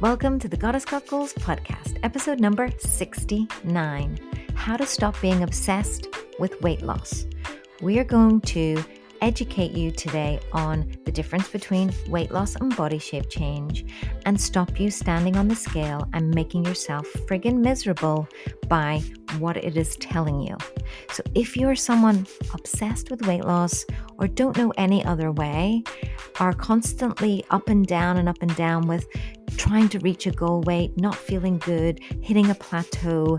Welcome to the Goddess Got Goals podcast, episode number 69, How to Stop Being Obsessed with Weight Loss. We are going to educate you today on the difference between weight loss and body shape change and stop you standing on the scale and making yourself friggin' miserable by what it is telling you. So if you're someone obsessed with weight loss or don't know any other way, are constantly up and down with trying to reach a goal weight, not feeling good, hitting a plateau,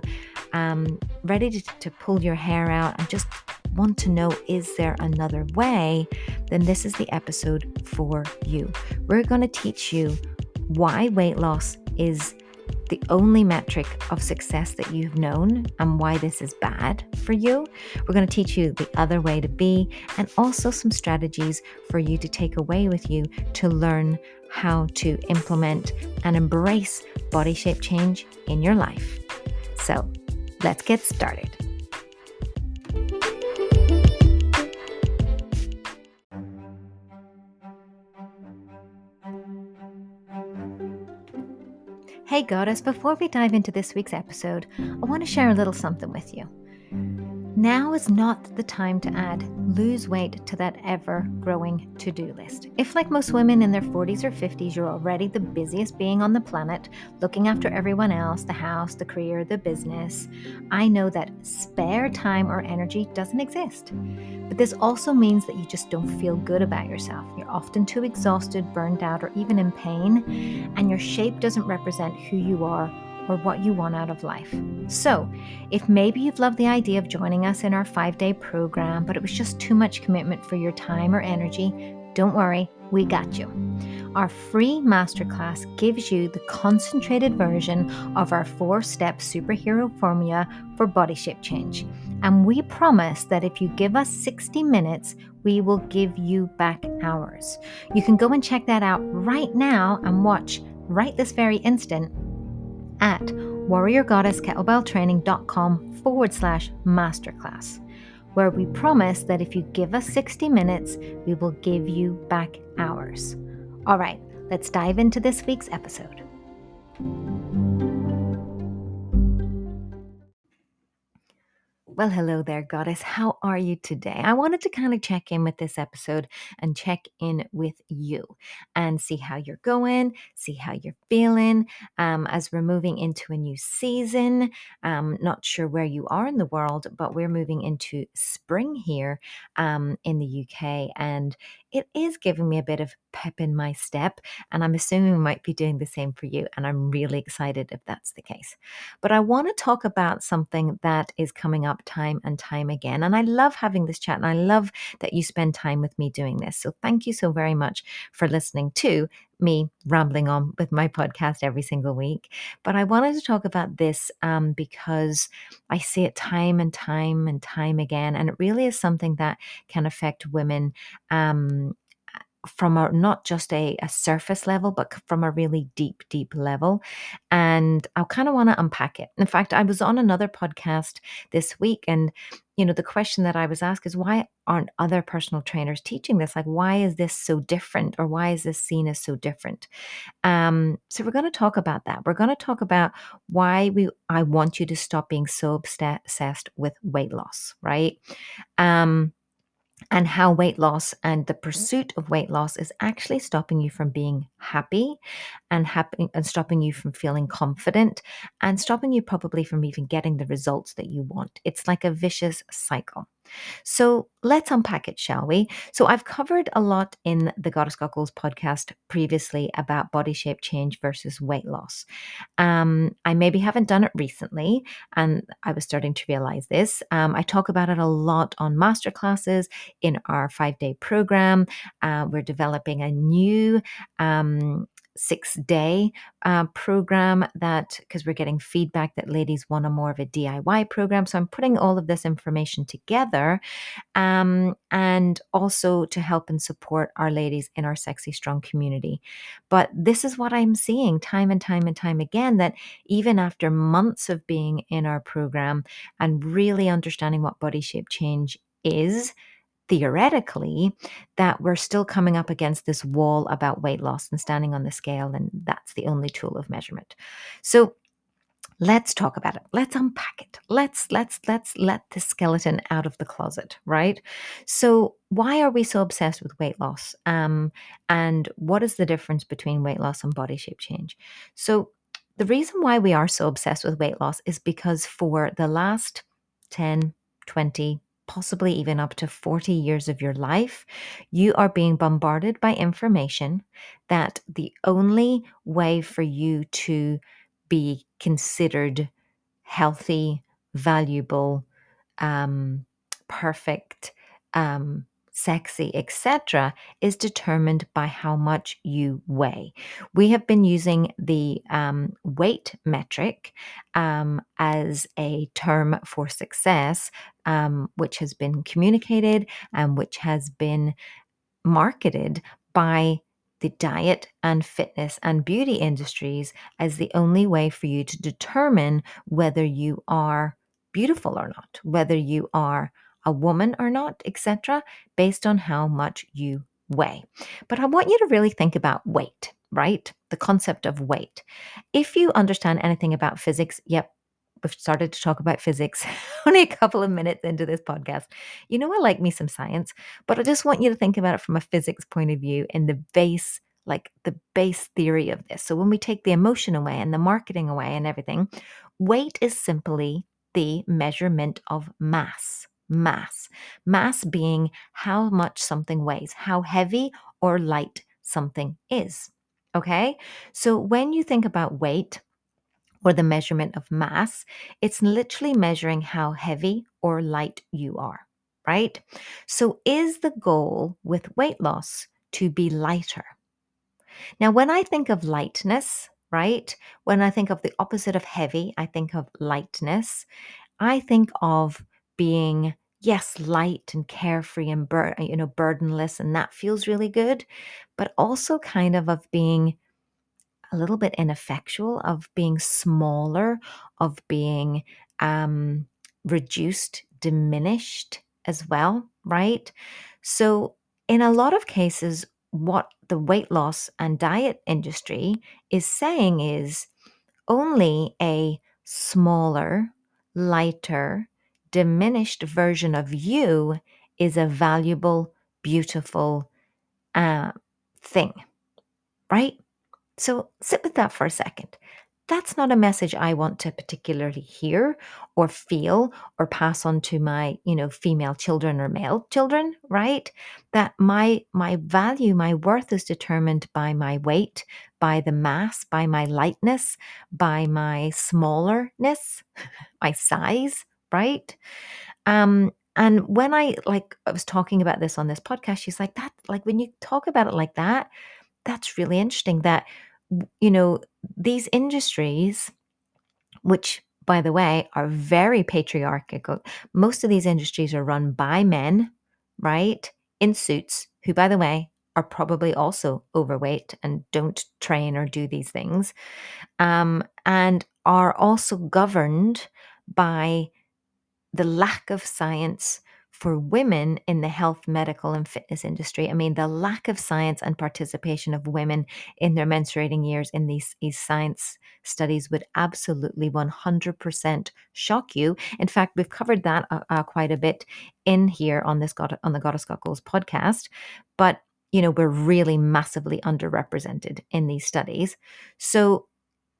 ready to pull your hair out and just want to know, is there another way? Then this is the episode for you. We're going to teach you why weight loss is the only metric of success that you've known and why this is bad for you. We're going to teach you the other way to be and also some strategies for you to take away with you to learn how to implement and embrace body shape change in your life. So let's get started. Hey Goddess, before we dive into this week's episode, I want to share a little something with you. Now is not the time to add lose weight to that ever-growing to-do list. If, like most women in their 40s or 50s, you're already the busiest being on the planet, looking after everyone else, the house, the career, the business, I know that spare time or energy doesn't exist. But this also means that you just don't feel good about yourself. You're often too exhausted, burned out, or even in pain, and your shape doesn't represent who you are or what you want out of life. So, if maybe you've loved the idea of joining us in our 5-day program, but it was just too much commitment for your time or energy, don't worry, we got you. Our free masterclass gives you the concentrated version of our 4-step superhero formula for body shape change. And we promise that if you give us 60 minutes, we will give you back hours. You can go and check that out right now and watch right this very instant at warriorgoddesskettlebelltraining.com/masterclass, where we promise that if you give us 60 minutes, we will give you back hours. All right, let's dive into this week's episode. Well, hello there, Goddess. How are you today? I wanted to kind of check in with this episode and check in with you and see how you're going, see how you're feeling as we're moving into a new season. Not sure where you are in the world, but we're moving into spring here in the UK, and it is giving me a bit of pep in my step, and I'm assuming we might be doing the same for you, and I'm really excited if that's the case. But I want to talk about something that is coming up time and time again, and I love having this chat, and I love that you spend time with me doing this. So thank you so very much for listening to me rambling on with my podcast every single week. But I wanted to talk about this because I see it time and time and time again, and it really is something that can affect women from not just a surface level, but from a really deep, deep level. And I kind of want to unpack it. In fact, I was on another podcast this week, and you know, the question that I was asked is, why aren't other personal trainers teaching this? Like, why is this so different? Or why is this seen as so different? So we're going to talk about that. We're going to talk about why I want you to stop being so obsessed with weight loss, right? And how weight loss and the pursuit of weight loss is actually stopping you from being happy and stopping you from feeling confident and stopping you probably from even getting the results that you want. It's like a vicious cycle. So let's unpack it, shall we? So I've covered a lot in the Goddess Got Goals podcast previously about body shape change versus weight loss. I maybe haven't done it recently, and I was starting to realize this. I talk about it a lot on masterclasses in our 5-day program. We're developing a new 6-day program because we're getting feedback that ladies want a more of a DIY program. So I'm putting all of this information together and also to help and support our ladies in our Sexy Strong community. But this is what I'm seeing time and time and time again, that even after months of being in our program and really understanding what body shape change is, theoretically, that we're still coming up against this wall about weight loss and standing on the scale, and that's the only tool of measurement. So let's talk about it. Let's unpack it. Let's let the skeleton out of the closet, right? So why are we so obsessed with weight loss? And what is the difference between weight loss and body shape change? So the reason why we are so obsessed with weight loss is because for the last 10, 20, possibly even up to 40 years of your life, you are being bombarded by information that the only way for you to be considered healthy, valuable, perfect, sexy, etc., is determined by how much you weigh. We have been using the weight metric as a term for success, which has been communicated and which has been marketed by the diet and fitness and beauty industries as the only way for you to determine whether you are beautiful or not, whether you are a woman or not, etc., based on how much you weigh. But I want you to really think about weight, right? The concept of weight. If you understand anything about physics, yep, we've started to talk about physics only a couple of minutes into this podcast. You know, I like me some science, but I just want you to think about it from a physics point of view and the base, like the base theory of this. So when we take the emotion away and the marketing away and everything, weight is simply the measurement of mass. Mass being how much something weighs, how heavy or light something is. Okay. So when you think about weight, or the measurement of mass, it's literally measuring how heavy or light you are, right? So is the goal with weight loss to be lighter? Now, when I think of lightness, right? When I think of the opposite of heavy, I think of lightness. I think of being, yes, light and carefree and burdenless, and that feels really good, but also kind of being a little bit ineffectual, of being smaller, of being reduced, diminished as well, right? So in a lot of cases, what the weight loss and diet industry is saying is only a smaller, lighter, diminished version of you is a valuable, beautiful thing, right? So sit with that for a second. That's not a message I want to particularly hear or feel or pass on to my, female children or male children, right? That my value, my worth is determined by my weight, by the mass, by my lightness, by my smallerness, my size, right? And when I was talking about this on this podcast, she's like, that, like when you talk about it like that, that's really interesting that, these industries, which, by the way, are very patriarchal. Most of these industries are run by men, right, in suits, who, by the way, are probably also overweight and don't train or do these things, and are also governed by the lack of science for women in the health, medical, and fitness industry. I mean, the lack of science and participation of women in their menstruating years in these science studies would absolutely 100% shock you. In fact, we've covered that quite a bit in here on this on the Goddess Got Goals podcast. But, we're really massively underrepresented in these studies. So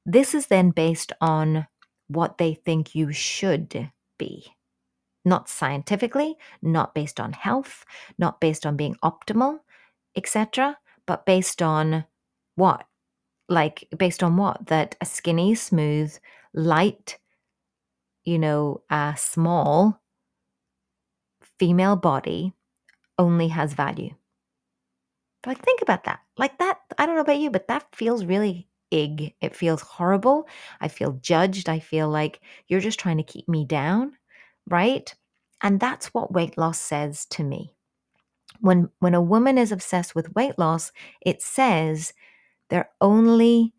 this is then based on what they think you should be. Not scientifically, not based on health, not based on being optimal, etc., but based on what? That a skinny, smooth, light, small female body only has value. Like, think about that. Like that, I don't know about you, but that feels really ick. It feels horrible. I feel judged. I feel like you're just trying to keep me down. Right? And that's what weight loss says to me. When a woman is obsessed with weight loss, it says they're only,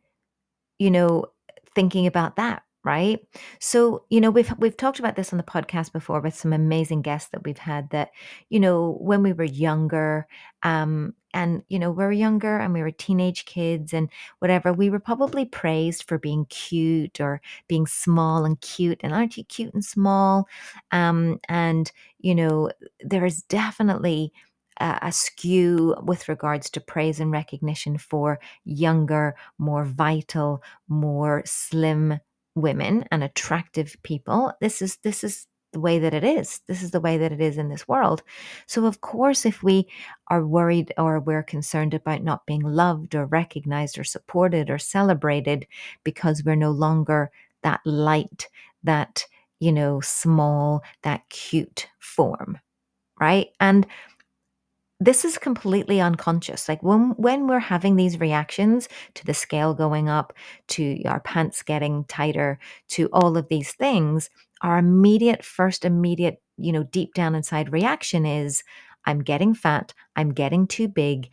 thinking about that, right? So, you know, we've talked about this on the podcast before with some amazing guests that we've had that, you know, when we were younger, and, you know, we're younger and we were teenage kids and whatever, we were probably praised for being cute or being small and cute, and aren't you cute and small? And, you know, there is definitely a skew with regards to praise and recognition for younger, more vital, more slim women and attractive people. This is the way that it is. This is the way that it is in this world. So of course, if we are worried or we're concerned about not being loved or recognized or supported or celebrated because we're no longer that light, that, you know, small, that cute form, right? And this is completely unconscious. Like when we're having these reactions to the scale going up, to our pants getting tighter, to all of these things, our immediate, you know, deep down inside reaction is, I'm getting fat, I'm getting too big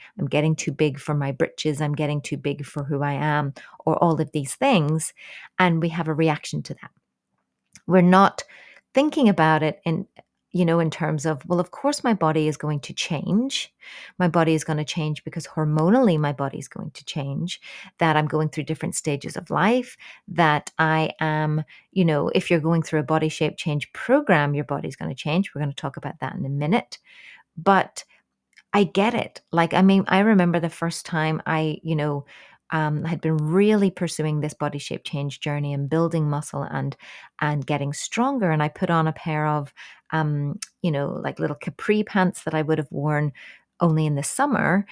for my britches, I'm getting too big for who I am, or all of these things. And we have a reaction to that. We're not thinking about it in terms of, well, of course my body is going to change. My body is going to change because hormonally my body is going to change, that I'm going through different stages of life, that I am, you know, if you're going through a body shape change program, your body's going to change. We're going to talk about that in a minute. But I get it. Like, I mean, I remember the first time I had been really pursuing this body shape change journey and building muscle and getting stronger. And I put on a pair of, like little capri pants that I would have worn only in the summer,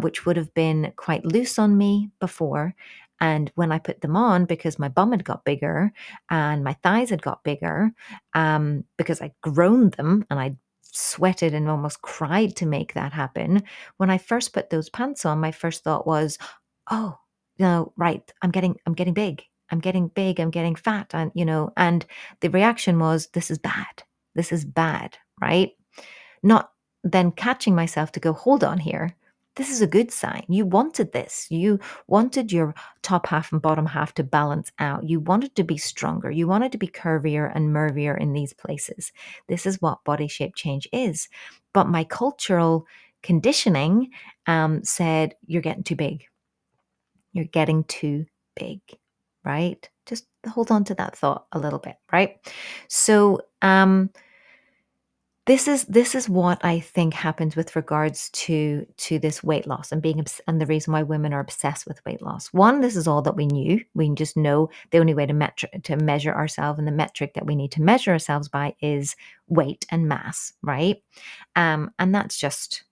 which would have been quite loose on me before. And when I put them on, because my bum had got bigger and my thighs had got bigger, because I'd grown them and I'd sweated and almost cried to make that happen. When I first put those pants on, my first thought was, oh, no, right. I'm getting big. I'm getting fat. And, you know, and the reaction was, this is bad. Right. Not then catching myself to go, hold on here. This is a good sign. You wanted this. You wanted your top half and bottom half to balance out. You wanted to be stronger. You wanted to be curvier and mervier in these places. This is what body shape change is. But my cultural conditioning said, you're getting too big. You're getting too big, right? Just hold on to that thought a little bit, right? So this is what I think happens with regards to this weight loss and and the reason why women are obsessed with weight loss. One, this is all that we knew. We just know the only way to measure ourselves, and the metric that we need to measure ourselves by is weight and mass, right? And that's just.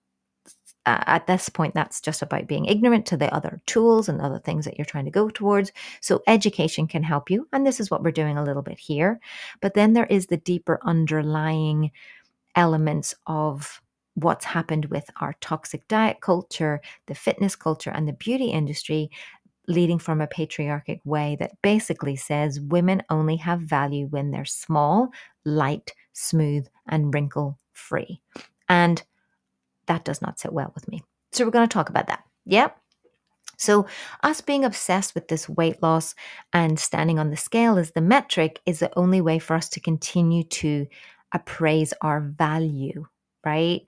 At this point, that's just about being ignorant to the other tools and other things that you're trying to go towards. So education can help you. And this is what we're doing a little bit here. But then there is the deeper underlying elements of what's happened with our toxic diet culture, the fitness culture, and the beauty industry, leading from a patriarchic way that basically says women only have value when they're small, light, smooth, and wrinkle-free. And that does not sit well with me. So we're going to talk about that. Yeah. So us being obsessed with this weight loss and standing on the scale as the metric is the only way for us to continue to appraise our value, right?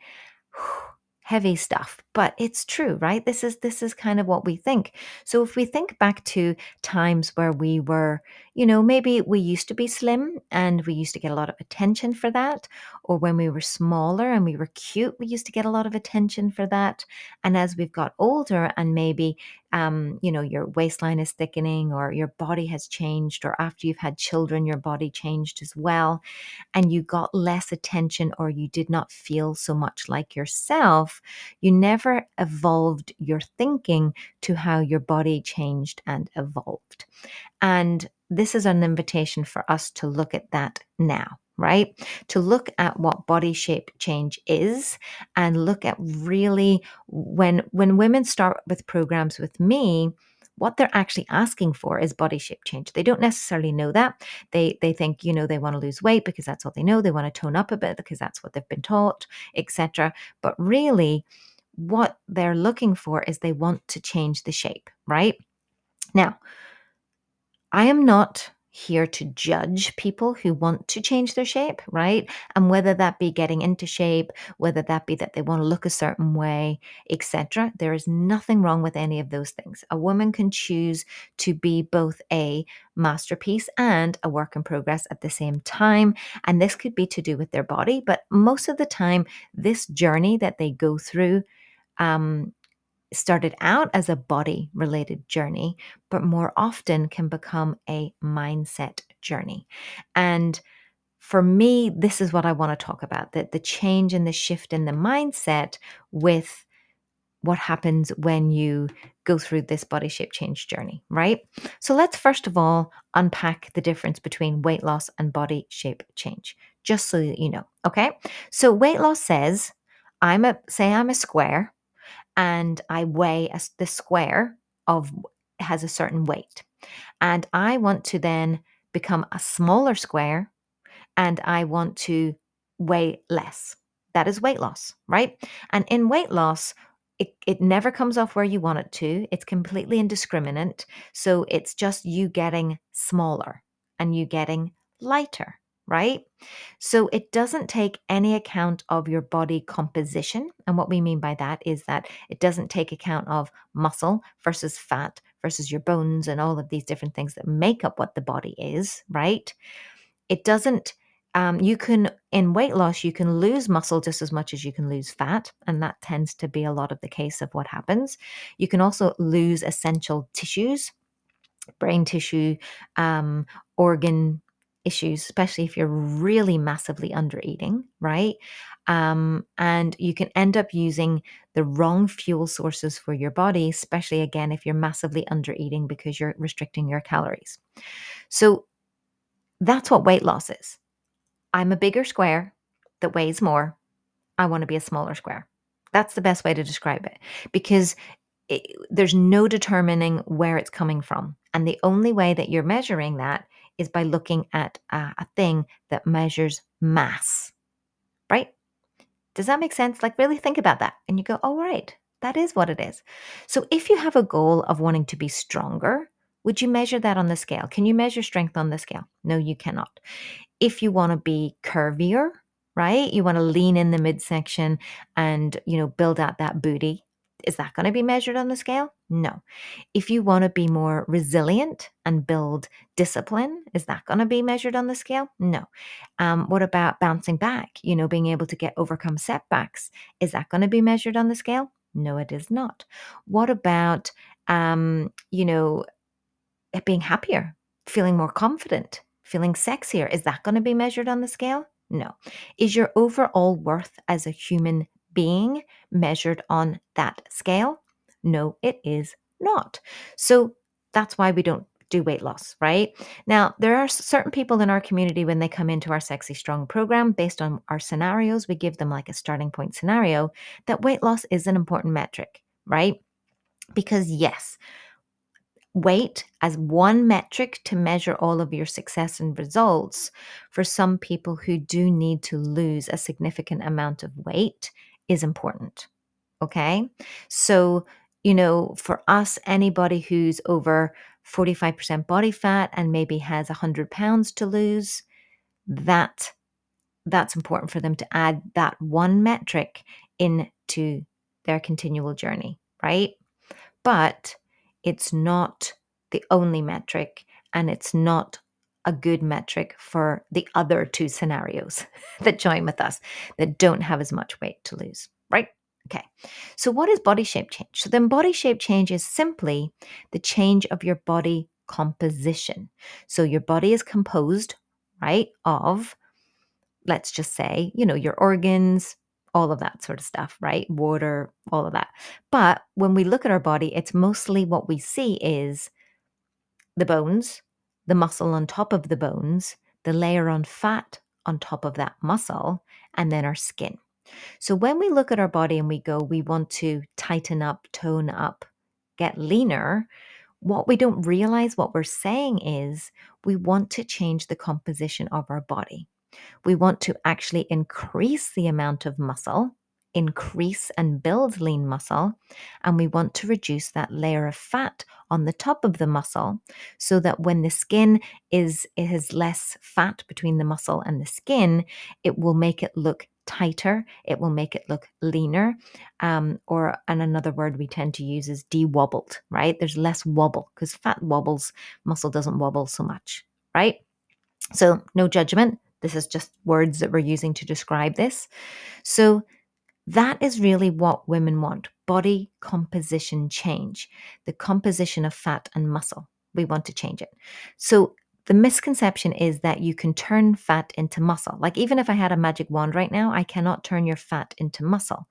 Heavy stuff, but it's true, right? This is kind of what we think. So if we think back to times where we were, you know, maybe we used to be slim and we used to get a lot of attention for that, or when we were smaller and we were cute, we used to get a lot of attention for that. And as we've got older and maybe, your waistline is thickening or your body has changed, or after you've had children, your body changed as well, and you got less attention or you did not feel so much like yourself, you never evolved your thinking to how your body changed and evolved. And this is an invitation for us to look at that now, right? To look at what body shape change is and look at really when women start with programs with me, what they're actually asking for is body shape change. They don't necessarily know that. They think, you know, they want to lose weight because that's all they know. They want to tone up a bit because that's what they've been taught, etc. But really, what they're looking for is they want to change the shape, right? Now, I am not here to judge people who want to change their shape, right? And whether that be getting into shape, whether that be that they want to look a certain way, etc. There is nothing wrong with any of those things. A woman can choose to be both a masterpiece and a work in progress at the same time. And this could be to do with their body, but most of the time, this journey that they go through started out as a body-related journey, but more often can become a mindset journey. And for me, this is what I want to talk about, that the change and the shift in the mindset with what happens when you go through this body shape change journey, right? So let's first of all unpack the difference between weight loss and body shape change, just so that you know, okay? So weight loss says, I'm a square, and I weigh as the square of has a certain weight. And I want to then become a smaller square and I want to weigh less. That is weight loss, right? And in weight loss, it never comes off where you want it to. It's completely indiscriminate. So it's just you getting smaller and you getting lighter, right? So it doesn't take any account of your body composition. And what we mean by that is that it doesn't take account of muscle versus fat versus your bones and all of these different things that make up what the body is, right? It doesn't, in weight loss, you can lose muscle just as much as you can lose fat. And that tends to be a lot of the case of what happens. You can also lose essential tissues, brain tissue, organ issues, especially if you're really massively under eating, right? And you can end up using the wrong fuel sources for your body, especially again, if you're massively under eating because you're restricting your calories. So that's what weight loss is. I'm a bigger square that weighs more. I want to be a smaller square. That's the best way to describe it because there's no determining where it's coming from. And the only way that you're measuring that is by looking at a thing that measures mass, right? Does that make sense? Like really think about that and you go, oh, right, that is what it is. So if you have a goal of wanting to be stronger, would you measure that on the scale? Can you measure strength on the scale? No, you cannot. If you want to be curvier, right? You want to lean in the midsection and, build out that booty. Is that going to be measured on the scale? No. If you want to be more resilient and build discipline, is that going to be measured on the scale? No. What about bouncing back? Being able to overcome setbacks. Is that going to be measured on the scale? No, it is not. What about, being happier, feeling more confident, feeling sexier? Is that going to be measured on the scale? No. Is your overall worth as a human being measured on that scale? No, it is not. So that's why we don't do weight loss, right? Now, there are certain people in our community when they come into our Sexy Strong program, based on our scenarios, we give them like a starting point scenario that weight loss is an important metric, right? Because yes, weight as one metric to measure all of your success and results for some people who do need to lose a significant amount of weight is important. Okay. So, for us, anybody who's over 45% body fat and maybe has 100 pounds to lose, that's important for them to add that one metric into their continual journey, right? But it's not the only metric and it's not a good metric for the other two scenarios that join with us that don't have as much weight to lose, right? Okay. So what is body shape change? So then body shape change is simply the change of your body composition. So your body is composed, right, of, let's just say, your organs, all of that sort of stuff, right? Water, all of that. But when we look at our body, it's mostly what we see is the bones, the muscle on top of the bones, the layer on fat on top of that muscle, and then our skin. So when we look at our body and we go, we want to tighten up, tone up, get leaner, what we don't realize what we're saying is we want to change the composition of our body. We want to actually increase the amount of muscle increase and build lean muscle, and we want to reduce that layer of fat on the top of the muscle so that when the skin it has less fat between the muscle and the skin, it will make it look tighter, it will make it look leaner, and another word we tend to use is de-wobbled, right? There's less wobble because fat wobbles, muscle doesn't wobble so much, right? So no judgment. This is just words that we're using to describe this. So that is really what women want, body composition change, the composition of fat and muscle. We want to change it. So the misconception is that you can turn fat into muscle. Like even if I had a magic wand right now, I cannot turn your fat into muscle.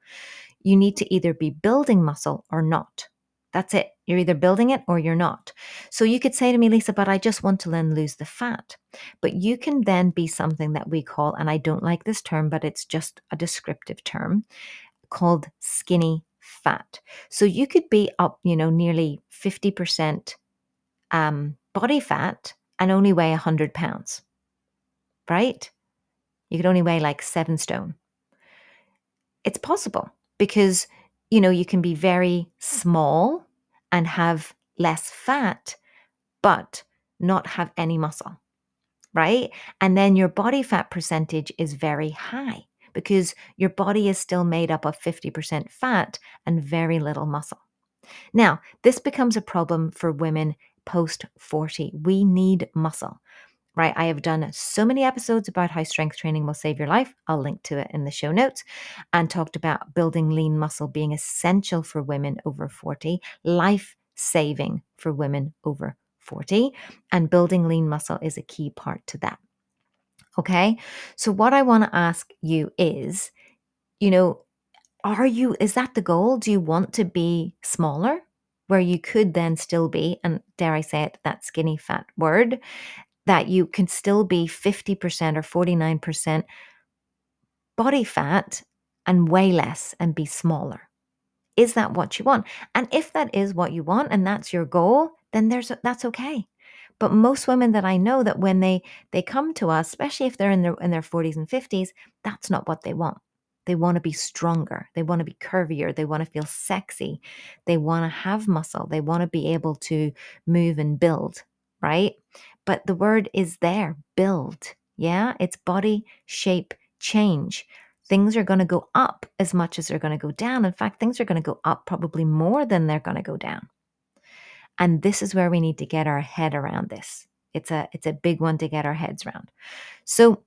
You need to either be building muscle or not. That's it. You're either building it or you're not. So you could say to me, Lisa, but I just want to then lose the fat. But you can then be something that we call, and I don't like this term, but it's just a descriptive term, called skinny fat. So you could be up, nearly 50% body fat and only weigh 100 pounds, right? You could only weigh like 7 stone. It's possible because you can be very small and have less fat, but not have any muscle, right? And then your body fat percentage is very high because your body is still made up of 50% fat and very little muscle. Now, this becomes a problem for women post 40. We need muscle, right? I have done so many episodes about how strength training will save your life. I'll link to it in the show notes, and talked about building lean muscle being essential for women over 40, life-saving for women over 40, and building lean muscle is a key part to that. Okay? So what I want to ask you is, is that the goal? Do you want to be smaller, where you could then still be, and dare I say it, that skinny fat word, that you can still be 50% or 49% body fat and weigh less and be smaller? Is that what you want? And if that is what you want and that's your goal, then that's okay. But most women that I know, that when they come to us, especially if they're in their 40s and 50s, that's not what they want. They want to be stronger. They want to be curvier. They want to feel sexy. They want to have muscle. They want to be able to move and build, right? But the word is there, build. Yeah, it's body shape change. Things are going to go up as much as they're going to go down. In fact, things are going to go up probably more than they're going to go down. And this is where we need to get our head around this. It's a big one to get our heads around. So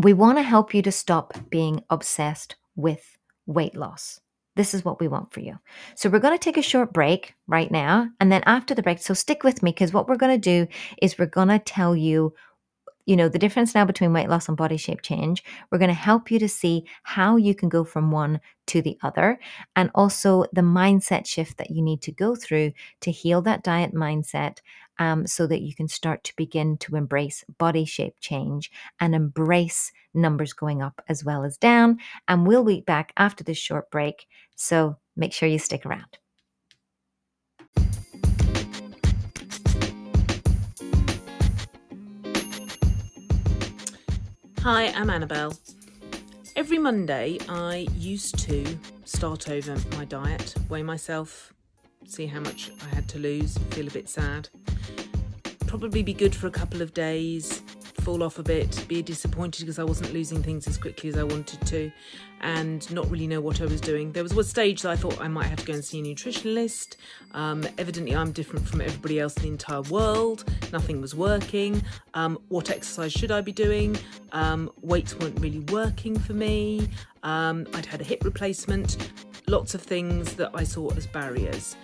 we want to help you to stop being obsessed with weight loss. This is what we want for you. So we're going to take a short break right now. And then after the break, so stick with me, because what we're going to do is we're going to tell you, the difference now between weight loss and body shape change. We're going to help you to see how you can go from one to the other, and also the mindset shift that you need to go through to heal that diet mindset, so that you can start to begin to embrace body shape change and embrace numbers going up as well as down. And we'll be back after this short break. So make sure you stick around. Hi, I'm Annabelle. Every Monday, I used to start over my diet, weigh myself, see how much I had to lose, feel a bit sad, probably be good for a couple of days, fall off a bit, be disappointed because I wasn't losing things as quickly as I wanted to, and not really know what I was doing. There was one stage that I thought I might have to go and see a nutritionist. Evidently I'm different from everybody else in the entire world. Nothing was working. What exercise should I be doing? Weights weren't really working for me. I'd had a hip replacement. Lots of things that I saw as barriers.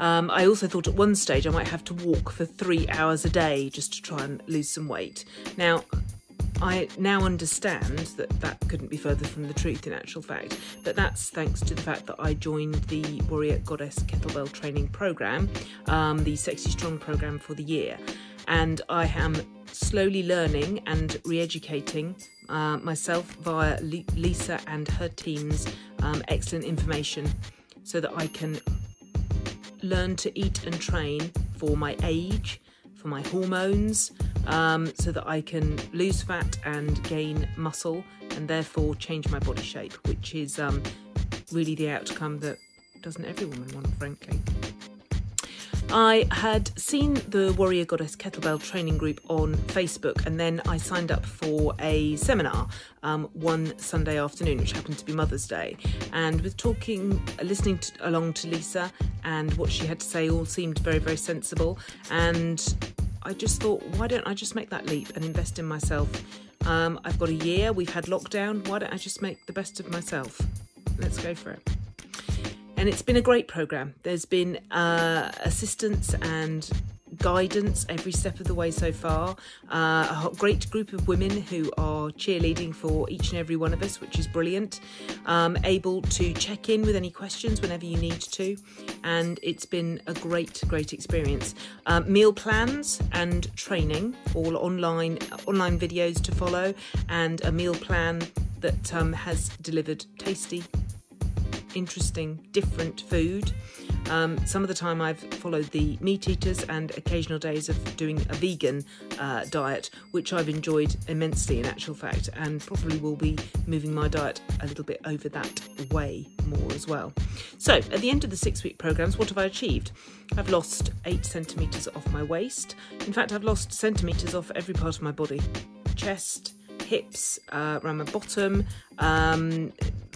I also thought at one stage I might have to walk for 3 hours a day just to try and lose some weight. Now, I now understand that couldn't be further from the truth in actual fact, but that's thanks to the fact that I joined the Warrior Goddess Kettlebell Training Programme, the Sexy Strong programme for the year. And I am slowly learning and re-educating myself via Lisa and her team's excellent information, so that I can learn to eat and train for my age, for my hormones, so that I can lose fat and gain muscle and therefore change my body shape, which is really the outcome that doesn't every woman want, frankly. I had seen the Warrior Goddess Kettlebell Training group on Facebook, and then I signed up for a seminar one Sunday afternoon, which happened to be Mother's Day, and with listening along to Lisa and what she had to say, all seemed very, very sensible, and I just thought, why don't I just make that leap and invest in myself? I've got a year, we've had lockdown, why don't I just make the best of myself? Let's go for it. And it's been a great programme. There's been assistance and guidance every step of the way so far. A great group of women who are cheerleading for each and every one of us, which is brilliant. Able to check in with any questions whenever you need to. And it's been a great, great experience. Meal plans and training, all online videos to follow, and a meal plan that has delivered tasty, interesting, different food. Some of the time I've followed the meat eaters and occasional days of doing a vegan diet, which I've enjoyed immensely in actual fact, and probably will be moving my diet a little bit over that way more as well. So at the end of the 6-week programmes, what have I achieved? I've lost 8 centimetres off my waist. In fact, I've lost centimetres off every part of my body. Chest, hips, around my bottom,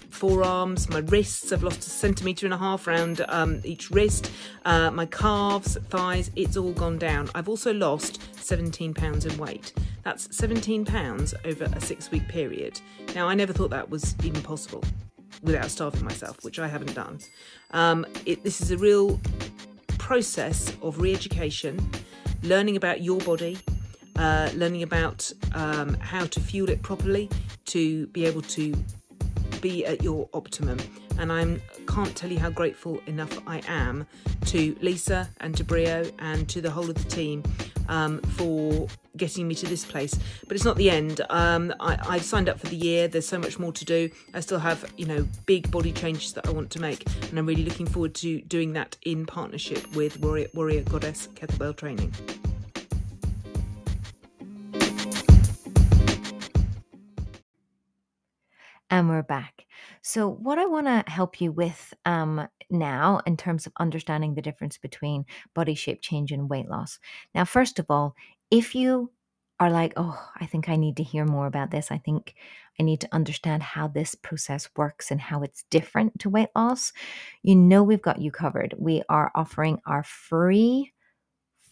forearms, my wrists. I've lost 1.5 centimetres round each wrist, my calves, thighs, it's all gone down. I've also lost 17 pounds in weight. That's 17 pounds over a 6-week period. Now, I never thought that was even possible without starving myself, which I haven't done. This is a real process of re-education, learning about your body, learning about how to fuel it properly to be able to be at your optimum, and I can't tell you how grateful enough I am to Lisa and to Brio and to the whole of the team for getting me to this place. But it's not the end. I've signed up for the year. There's so much more to do. I still have, you know, big body changes that I want to make, and I'm really looking forward to doing that in partnership with Warrior Goddess Kettlebell Training. And we're back. So what I want to help you with now in terms of understanding the difference between body shape change and weight loss. Now, first of all, if you are like, oh, I think I need to hear more about this. I think I need to understand how this process works and how it's different to weight loss. You know, we've got you covered. We are offering our free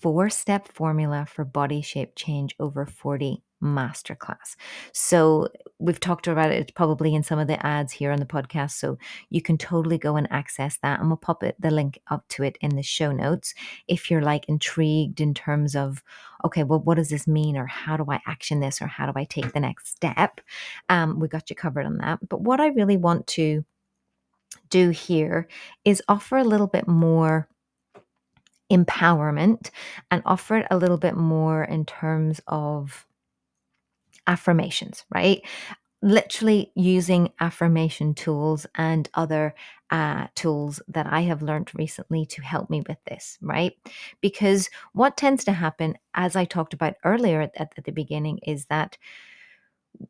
4-step formula for body shape change over 40 masterclass. So we've talked about it probably in some of the ads here on the podcast, so you can totally go and access that, and we'll pop it, the link up to it in the show notes if you're like intrigued in terms of, okay, well, what does this mean, or how do I action this, or how do I take the next step? We got you covered on that. But what I really want to do here is offer a little bit more empowerment and offer it a little bit more in terms of affirmations, right? Literally using affirmation tools and other tools that I have learned recently to help me with this, right? Because what tends to happen, as I talked about earlier at the beginning, is that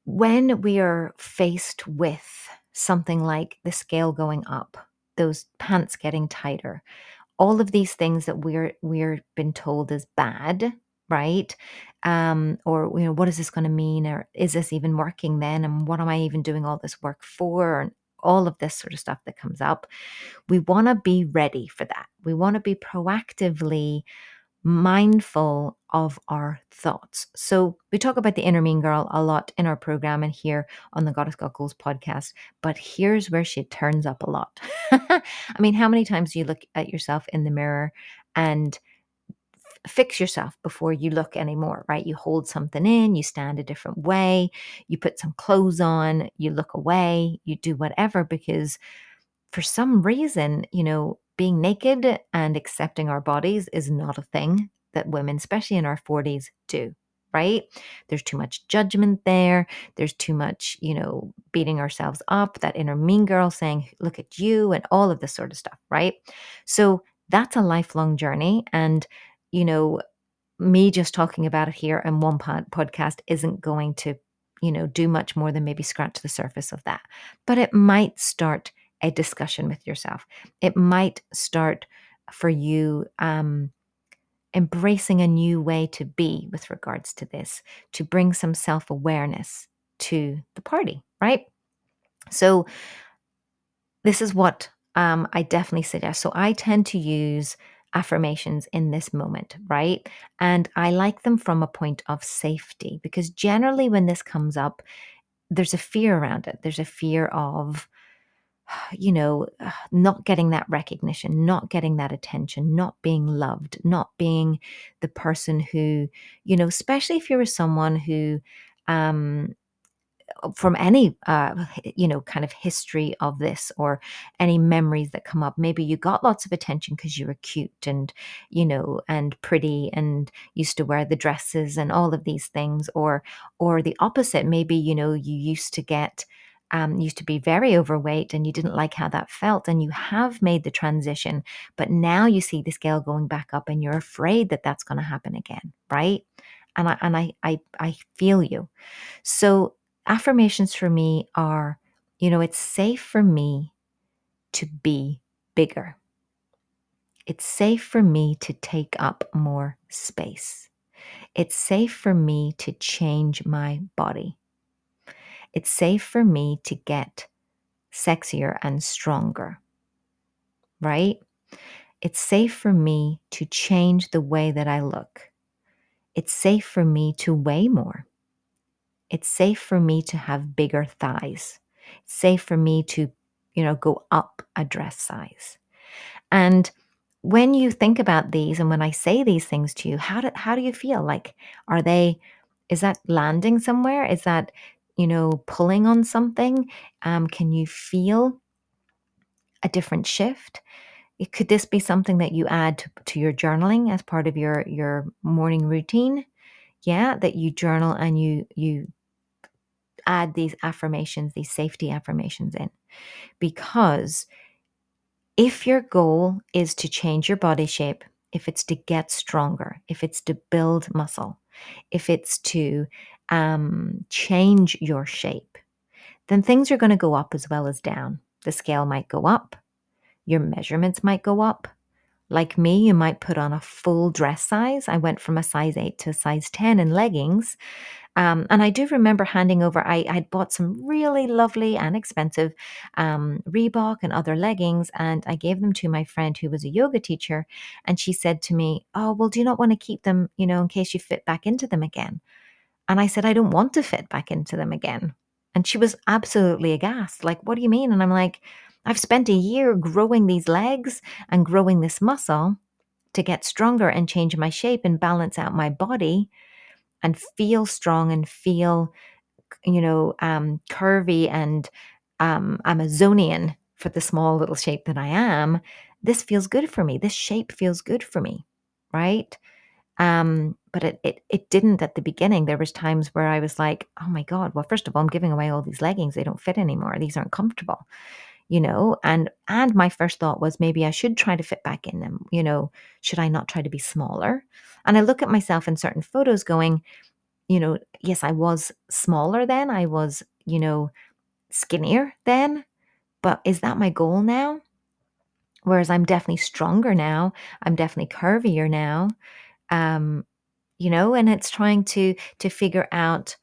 when we are faced with something like the scale going up, those pants getting tighter, all of these things that we're been told is bad, right? Or, you know, what is this going to mean? Or is this even working then? And what am I even doing all this work for? And all of this sort of stuff that comes up. We want to be ready for that. We want to be proactively mindful of our thoughts. So we talk about the inner mean girl a lot in our program and here on the Goddess Got Goals podcast, but here's where she turns up a lot. I mean, how many times do you look at yourself in the mirror and fix yourself before you look anymore, right? You hold something in, you stand a different way, you put some clothes on, you look away, you do whatever, because for some reason, you know, being naked and accepting our bodies is not a thing that women, especially in our 40s, do, right? There's too much judgment there. There's too much, you know, beating ourselves up, that inner mean girl saying, look at you, and all of this sort of stuff, right? So that's a lifelong journey. And you know, me just talking about it here in one podcast isn't going to you know, do much more than maybe scratch the surface of that. But it might start a discussion with yourself. It might start for you embracing a new way to be with regards to this, to bring some self-awareness to the party, right? So this is what I definitely suggest. So I tend to use affirmations in this moment, right? And I like them from a point of safety, because generally when this comes up, there's a fear around it. There's a fear of, you know, not getting that recognition, not getting that attention, not being loved, not being the person who, you know, especially if you're someone who, from any, you know, kind of history of this or any memories that come up, maybe you got lots of attention because you were cute and, you know, and pretty and used to wear the dresses and all of these things, or the opposite. Maybe, you know, you used to get, used to be very overweight and you didn't like how that felt, and you have made the transition, but now you see the scale going back up and you're afraid that that's going to happen again, right? And I feel you. So affirmations for me are, you know, it's safe for me to be bigger. It's safe for me to take up more space. It's safe for me to change my body. It's safe for me to get sexier and stronger, right? It's safe for me to change the way that I look. It's safe for me to weigh more. It's safe for me to have bigger thighs. It's safe for me to, you know, go up a dress size. And when you think about these, and when I say these things to you, how do you feel? Like, are they, is that landing somewhere? Is that, you know, pulling on something? Can you feel a different shift? Could this be something that you add to your journaling as part of your morning routine? Yeah, that you journal and you add these affirmations, these safety affirmations in. Because if your goal is to change your body shape, if it's to get stronger, if it's to build muscle, if it's to change your shape, then things are going to go up as well as down. The scale might go up. Your measurements might go up. Like me, you might put on a full dress size. I went from a size 8 to a size 10 in leggings. And I do remember handing over, I'd bought some really lovely and expensive Reebok and other leggings, and I gave them to my friend who was a yoga teacher, and she said to me, "Oh, well, do you not want to keep them, you know, in case you fit back into them again?" And I said, "I don't want to fit back into them again." And she was absolutely aghast, like, "What do you mean?" And I'm like, "I've spent a year growing these legs and growing this muscle to get stronger and change my shape and balance out my body and feel strong and feel, you know, curvy and Amazonian for the small little shape that I am. This feels good for me. This shape feels good for me," right? But it didn't at the beginning. There was times where I was like, "Oh my God, well, first of all, I'm giving away all these leggings. They don't fit anymore. These aren't comfortable." You know, and my first thought was, maybe I should try to fit back in them. You know, should I not try to be smaller? And I look at myself in certain photos going, you know, yes, I was smaller then. I was, you know, skinnier then. But is that my goal now? Whereas I'm definitely stronger now. I'm definitely curvier now. You know, and it's trying to figure out,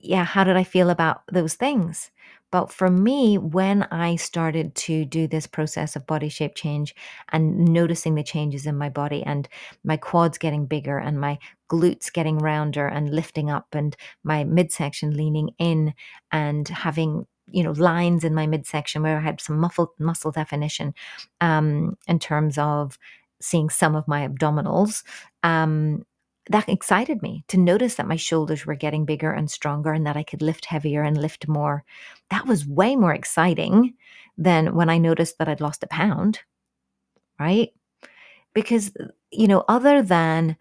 yeah, how did I feel about those things? But for me, when I started to do this process of body shape change and noticing the changes in my body and my quads getting bigger and my glutes getting rounder and lifting up and my midsection leaning in and having, you know, lines in my midsection where I had some muscle definition in terms of seeing some of my abdominals, that excited me to notice that my shoulders were getting bigger and stronger and that I could lift heavier and lift more. That was way more exciting than when I noticed that I'd lost a pound, right? Because, you know, other than,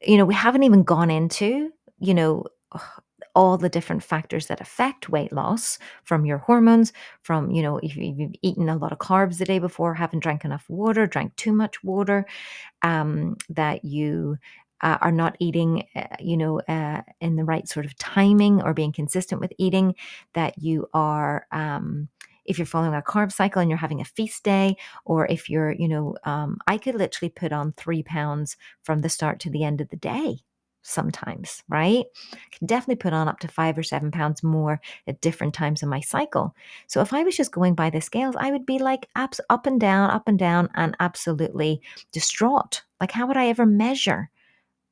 you know, we haven't even gone into, you know, all the different factors that affect weight loss, from your hormones, from, you know, if you've eaten a lot of carbs the day before, haven't drank enough water, drank too much water, that you are not eating, in the right sort of timing or being consistent with eating, that you are, if you're following a carb cycle and you're having a feast day, or if you're, I could literally put on 3 pounds from the start to the end of the day sometimes, right? I can definitely put on up to 5 or 7 pounds more at different times in my cycle. So if I was just going by the scales, I would be like up and down, and absolutely distraught. Like, how would I ever measure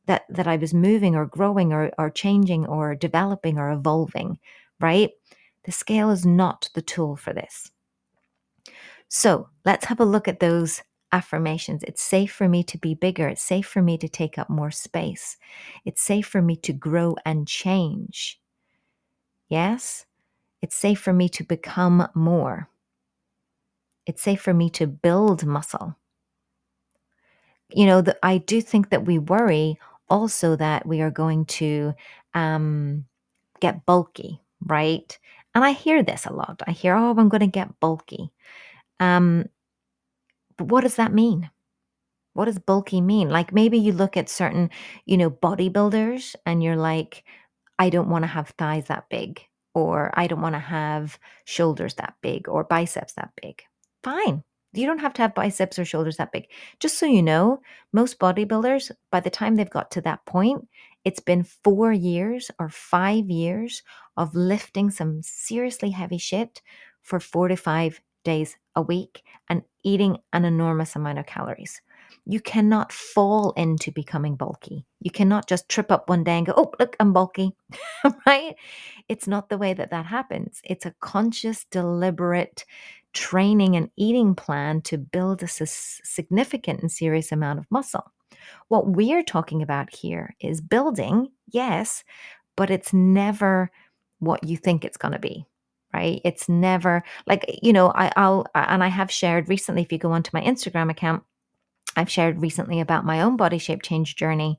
that I was moving or growing or changing or developing or evolving, right? The scale is not the tool for this. So let's have a look at those affirmations. It's safe for me to be bigger. It's safe for me to take up more space. It's safe for me to grow and change. Yes? It's safe for me to become more. It's safe for me to build muscle. I do think that we worry also that we are going to get bulky, right? And I hear this a lot. I hear, I'm going to get bulky. But what does that mean? What does bulky mean? Like, maybe you look at certain, bodybuilders, and you're like, I don't want to have thighs that big, or I don't want to have shoulders that big, or biceps that big. Fine. You don't have to have biceps or shoulders that big. Just so you know, most bodybuilders, by the time they've got to that point, it's been 4 years or 5 years of lifting some seriously heavy shit for 4 to 5 days a week and eating an enormous amount of calories. You cannot fall into becoming bulky. You cannot just trip up one day and go, oh, look, I'm bulky, right? It's not the way that happens. It's a conscious, deliberate training and eating plan to build a significant and serious amount of muscle. What we're talking about here is building, yes, but it's never what you think it's going to be, right? It's never like, I have shared recently, if you go onto my Instagram account, I've shared recently about my own body shape change journey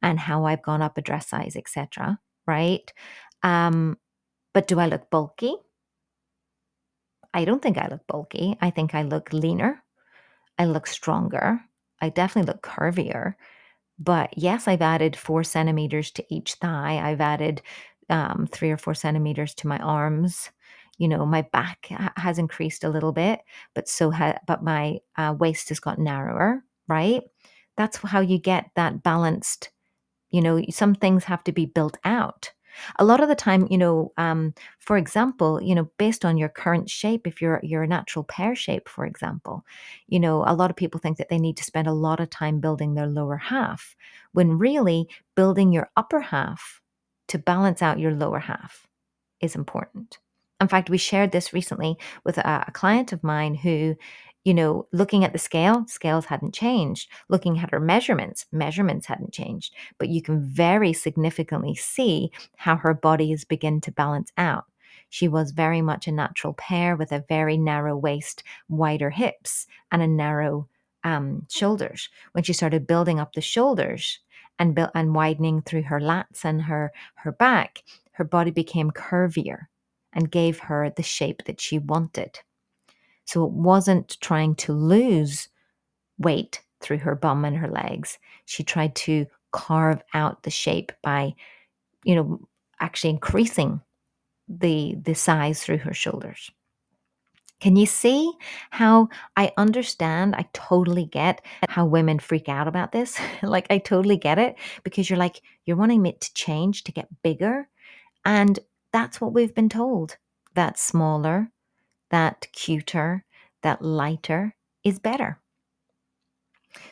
and how I've gone up a dress size, etc., right? But do I look bulky? I don't think I look bulky. I think I look leaner. I look stronger. I definitely look curvier. But yes, I've added 4 centimeters to each thigh. I've added 3 or 4 centimeters to my arms. My back has increased a little bit, but but my waist has got narrower, right? That's how you get that balanced. Some things have to be built out. A lot of the time, for example, based on your current shape, if you're a natural pear shape, for example, a lot of people think that they need to spend a lot of time building their lower half, when really building your upper half to balance out your lower half is important. In fact, we shared this recently with a client of mine who, looking at the scales hadn't changed. Looking at her measurements hadn't changed. But you can very significantly see how her body has begun to balance out. She was very much a natural pear with a very narrow waist, wider hips, and a narrow shoulders. When she started building up the shoulders and widening through her lats and her back, her body became curvier and gave her the shape that she wanted. So it wasn't trying to lose weight through her bum and her legs. She tried to carve out the shape by, actually increasing the size through her shoulders. Can you see how I understand? I totally get how women freak out about this. Like, I totally get it, because you're like, you're wanting it to change, to get bigger. And that's what we've been told, that smaller, that cuter, that lighter is better.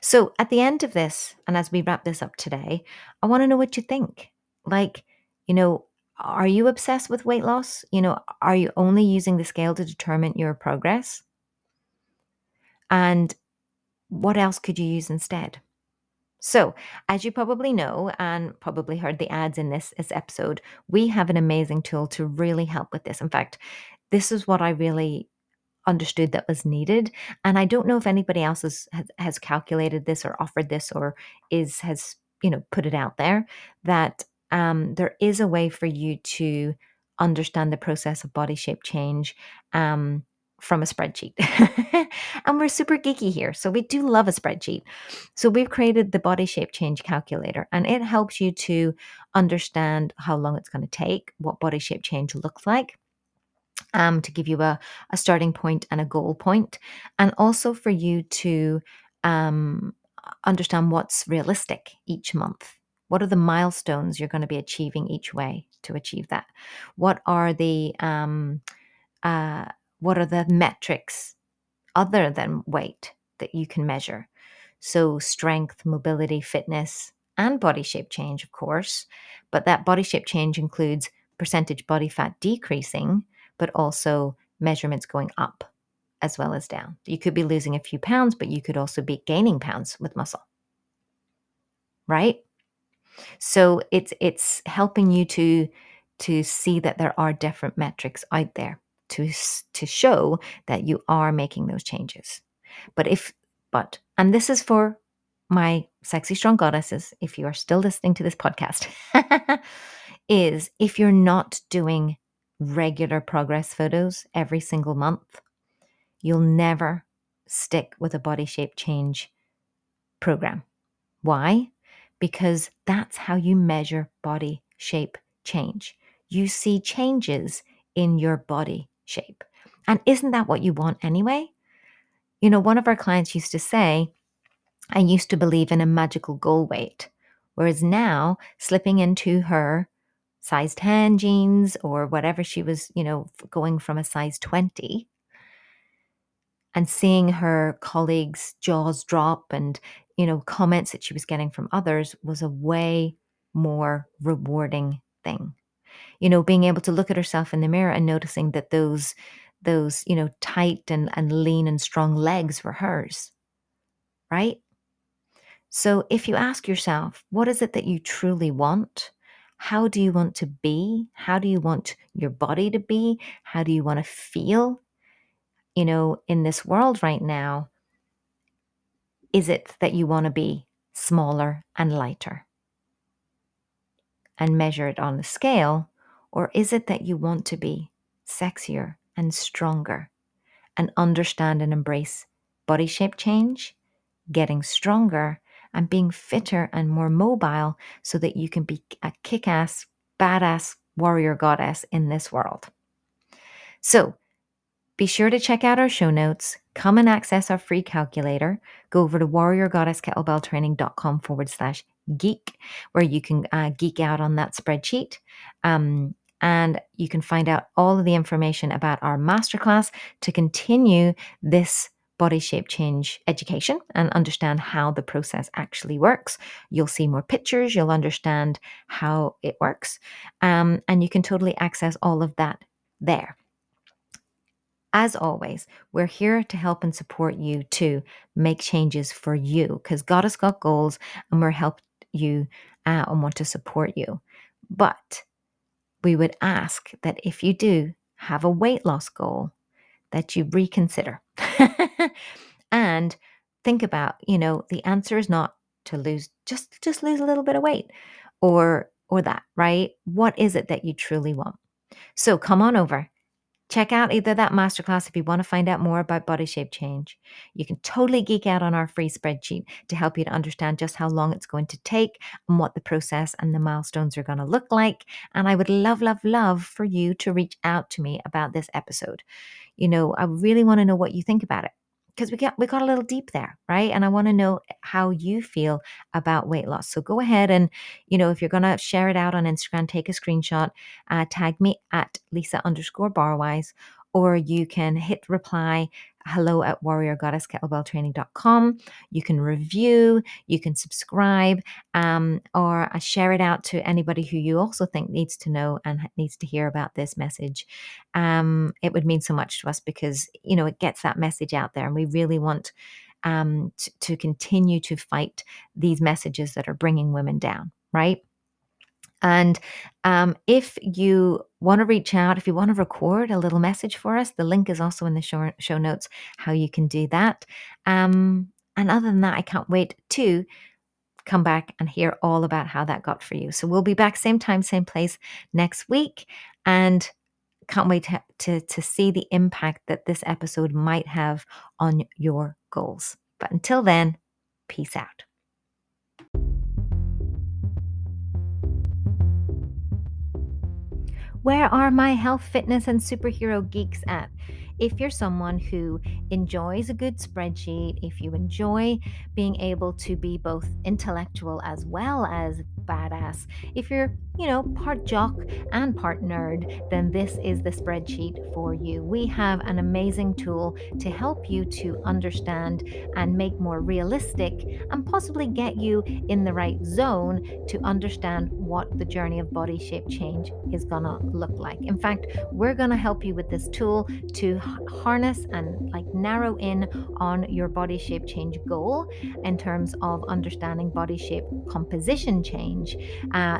So at the end of this, and as we wrap this up today, I want to know what you think. Like, are you obsessed with weight loss? Are you only using the scale to determine your progress? And what else could you use instead? So, as you probably know, and probably heard the ads in this episode, we have an amazing tool to really help with this. In fact, this is what I really understood that was needed. And I don't know if anybody else has calculated this or offered this or has put it out there, that there is a way for you to understand the process of body shape change from a spreadsheet. And we're super geeky here, so we do love a spreadsheet. So we've created the body shape change calculator, and it helps you to understand how long it's going to take, what body shape change looks like, to give you a starting point and a goal point, and also for you to understand what's realistic each month. What are the milestones you're going to be achieving each way to achieve that? What are the metrics other than weight that you can measure? So strength, mobility, fitness, and body shape change, of course. But that body shape change includes percentage body fat decreasing, but also measurements going up as well as down. You could be losing a few pounds, but you could also be gaining pounds with muscle, right? So it's helping you to see that there are different metrics out there to show that you are making those changes. And this is for my sexy strong goddesses, if you are still listening to this podcast, is if you're not doing regular progress photos every single month, you'll never stick with a body shape change program. Why? Because that's how you measure body shape change. You see changes in your body shape. And isn't that what you want anyway? You know, one of our clients used to say, I used to believe in a magical goal weight, whereas now slipping into her size 10 jeans or whatever she was, you know, going from a size 20 and seeing her colleagues' jaws drop and, you know, comments that she was getting from others was a way more rewarding thing. You know, being able to look at herself in the mirror and noticing that those, you know, tight and lean and strong legs were hers, right? So if you ask yourself, what is it that you truly want? How do you want to be? How do you want your body to be? How do you want to feel? You know, in this world right now, is it that you want to be smaller and lighter and measure it on a scale? Or is it that you want to be sexier and stronger and understand and embrace body shape change, getting stronger and being fitter and more mobile so that you can be a kick-ass, badass warrior goddess in this world? So be sure to check out our show notes. Come and access our free calculator. Go over to warriorgoddesskettlebelltraining.com/geek, where you can geek out on that spreadsheet. And you can find out all of the information about our masterclass to continue this body shape change education and understand how the process actually works. You'll see more pictures. You'll understand how it works. And you can totally access all of that there. As always, we're here to help and support you to make changes for you, because God has got goals and we're help you and want to support you. But we would ask that if you do have a weight loss goal, that you reconsider and think about, you know, the answer is not to lose, just lose a little bit of weight or that, right? What is it that you truly want? So come on over. Check out either that masterclass if you want to find out more about body shape change. You can totally geek out on our free spreadsheet to help you to understand just how long it's going to take and what the process and the milestones are going to look like. And I would love, love, love for you to reach out to me about this episode. You know, I really want to know what you think about it, because we got a little deep there, right? And I want to know how you feel about weight loss. So go ahead and, you know, if you're going to share it out on Instagram, take a screenshot, tag me at Lisa_Barwise, or you can hit reply, hello@warriorgoddesskettlebelltraining.com. You can review, you can subscribe, or share it out to anybody who you also think needs to know and needs to hear about this message. It would mean so much to us because, you know, it gets that message out there, and we really want to continue to fight these messages that are bringing women down, right? And if you want to reach out, if you want to record a little message for us, the link is also in the show notes, how you can do that. And other than that, I can't wait to come back and hear all about how that got for you. So we'll be back same time, same place next week. And Can't wait to see the impact that this episode might have on your goals. But until then, peace out. Where are my health, fitness, and superhero geeks at? If you're someone who enjoys a good spreadsheet, if you enjoy being able to be both intellectual as well as badass, if you're, part jock and part nerd, then this is the spreadsheet for you. We have an amazing tool to help you to understand and make more realistic and possibly get you in the right zone to understand what the journey of body shape change is gonna look like. In fact, we're gonna help you with this tool to harness and narrow in on your body shape change goal in terms of understanding body shape composition change,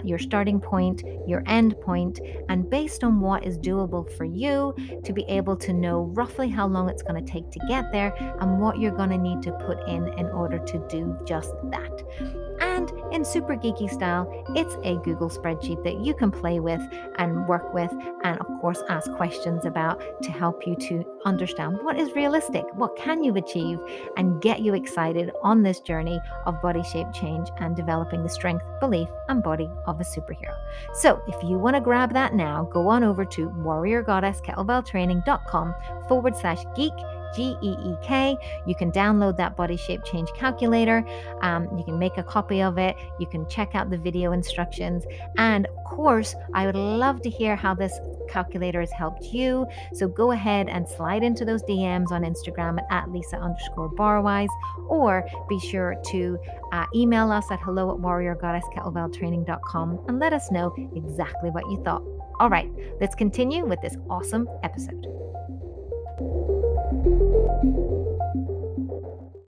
your starting point, your end point, and based on what is doable for you to be able to know roughly how long it's going to take to get there and what you're going to need to put in order to do just that. And in super geeky style, it's a Google spreadsheet that you can play with and work with and of course ask questions about to help you to understand what is realistic, what can you achieve, and get you excited on this journey of body shape change and developing the strength, belief, and body of a superhero. So if you want to grab that now, go on over to warriorgoddesskettlebelltraining.com/geek, Geek. You can download that body shape change calculator. You can make a copy of it. You can check out the video instructions. And of course, I would love to hear how this calculator has helped you. So go ahead and slide into those DMs on Instagram at @Lisa_Barwise, or be sure to email us at hello@warriorgoddesskettlebelltraining.com and let us know exactly what you thought. All right, let's continue with this awesome episode. Thank you.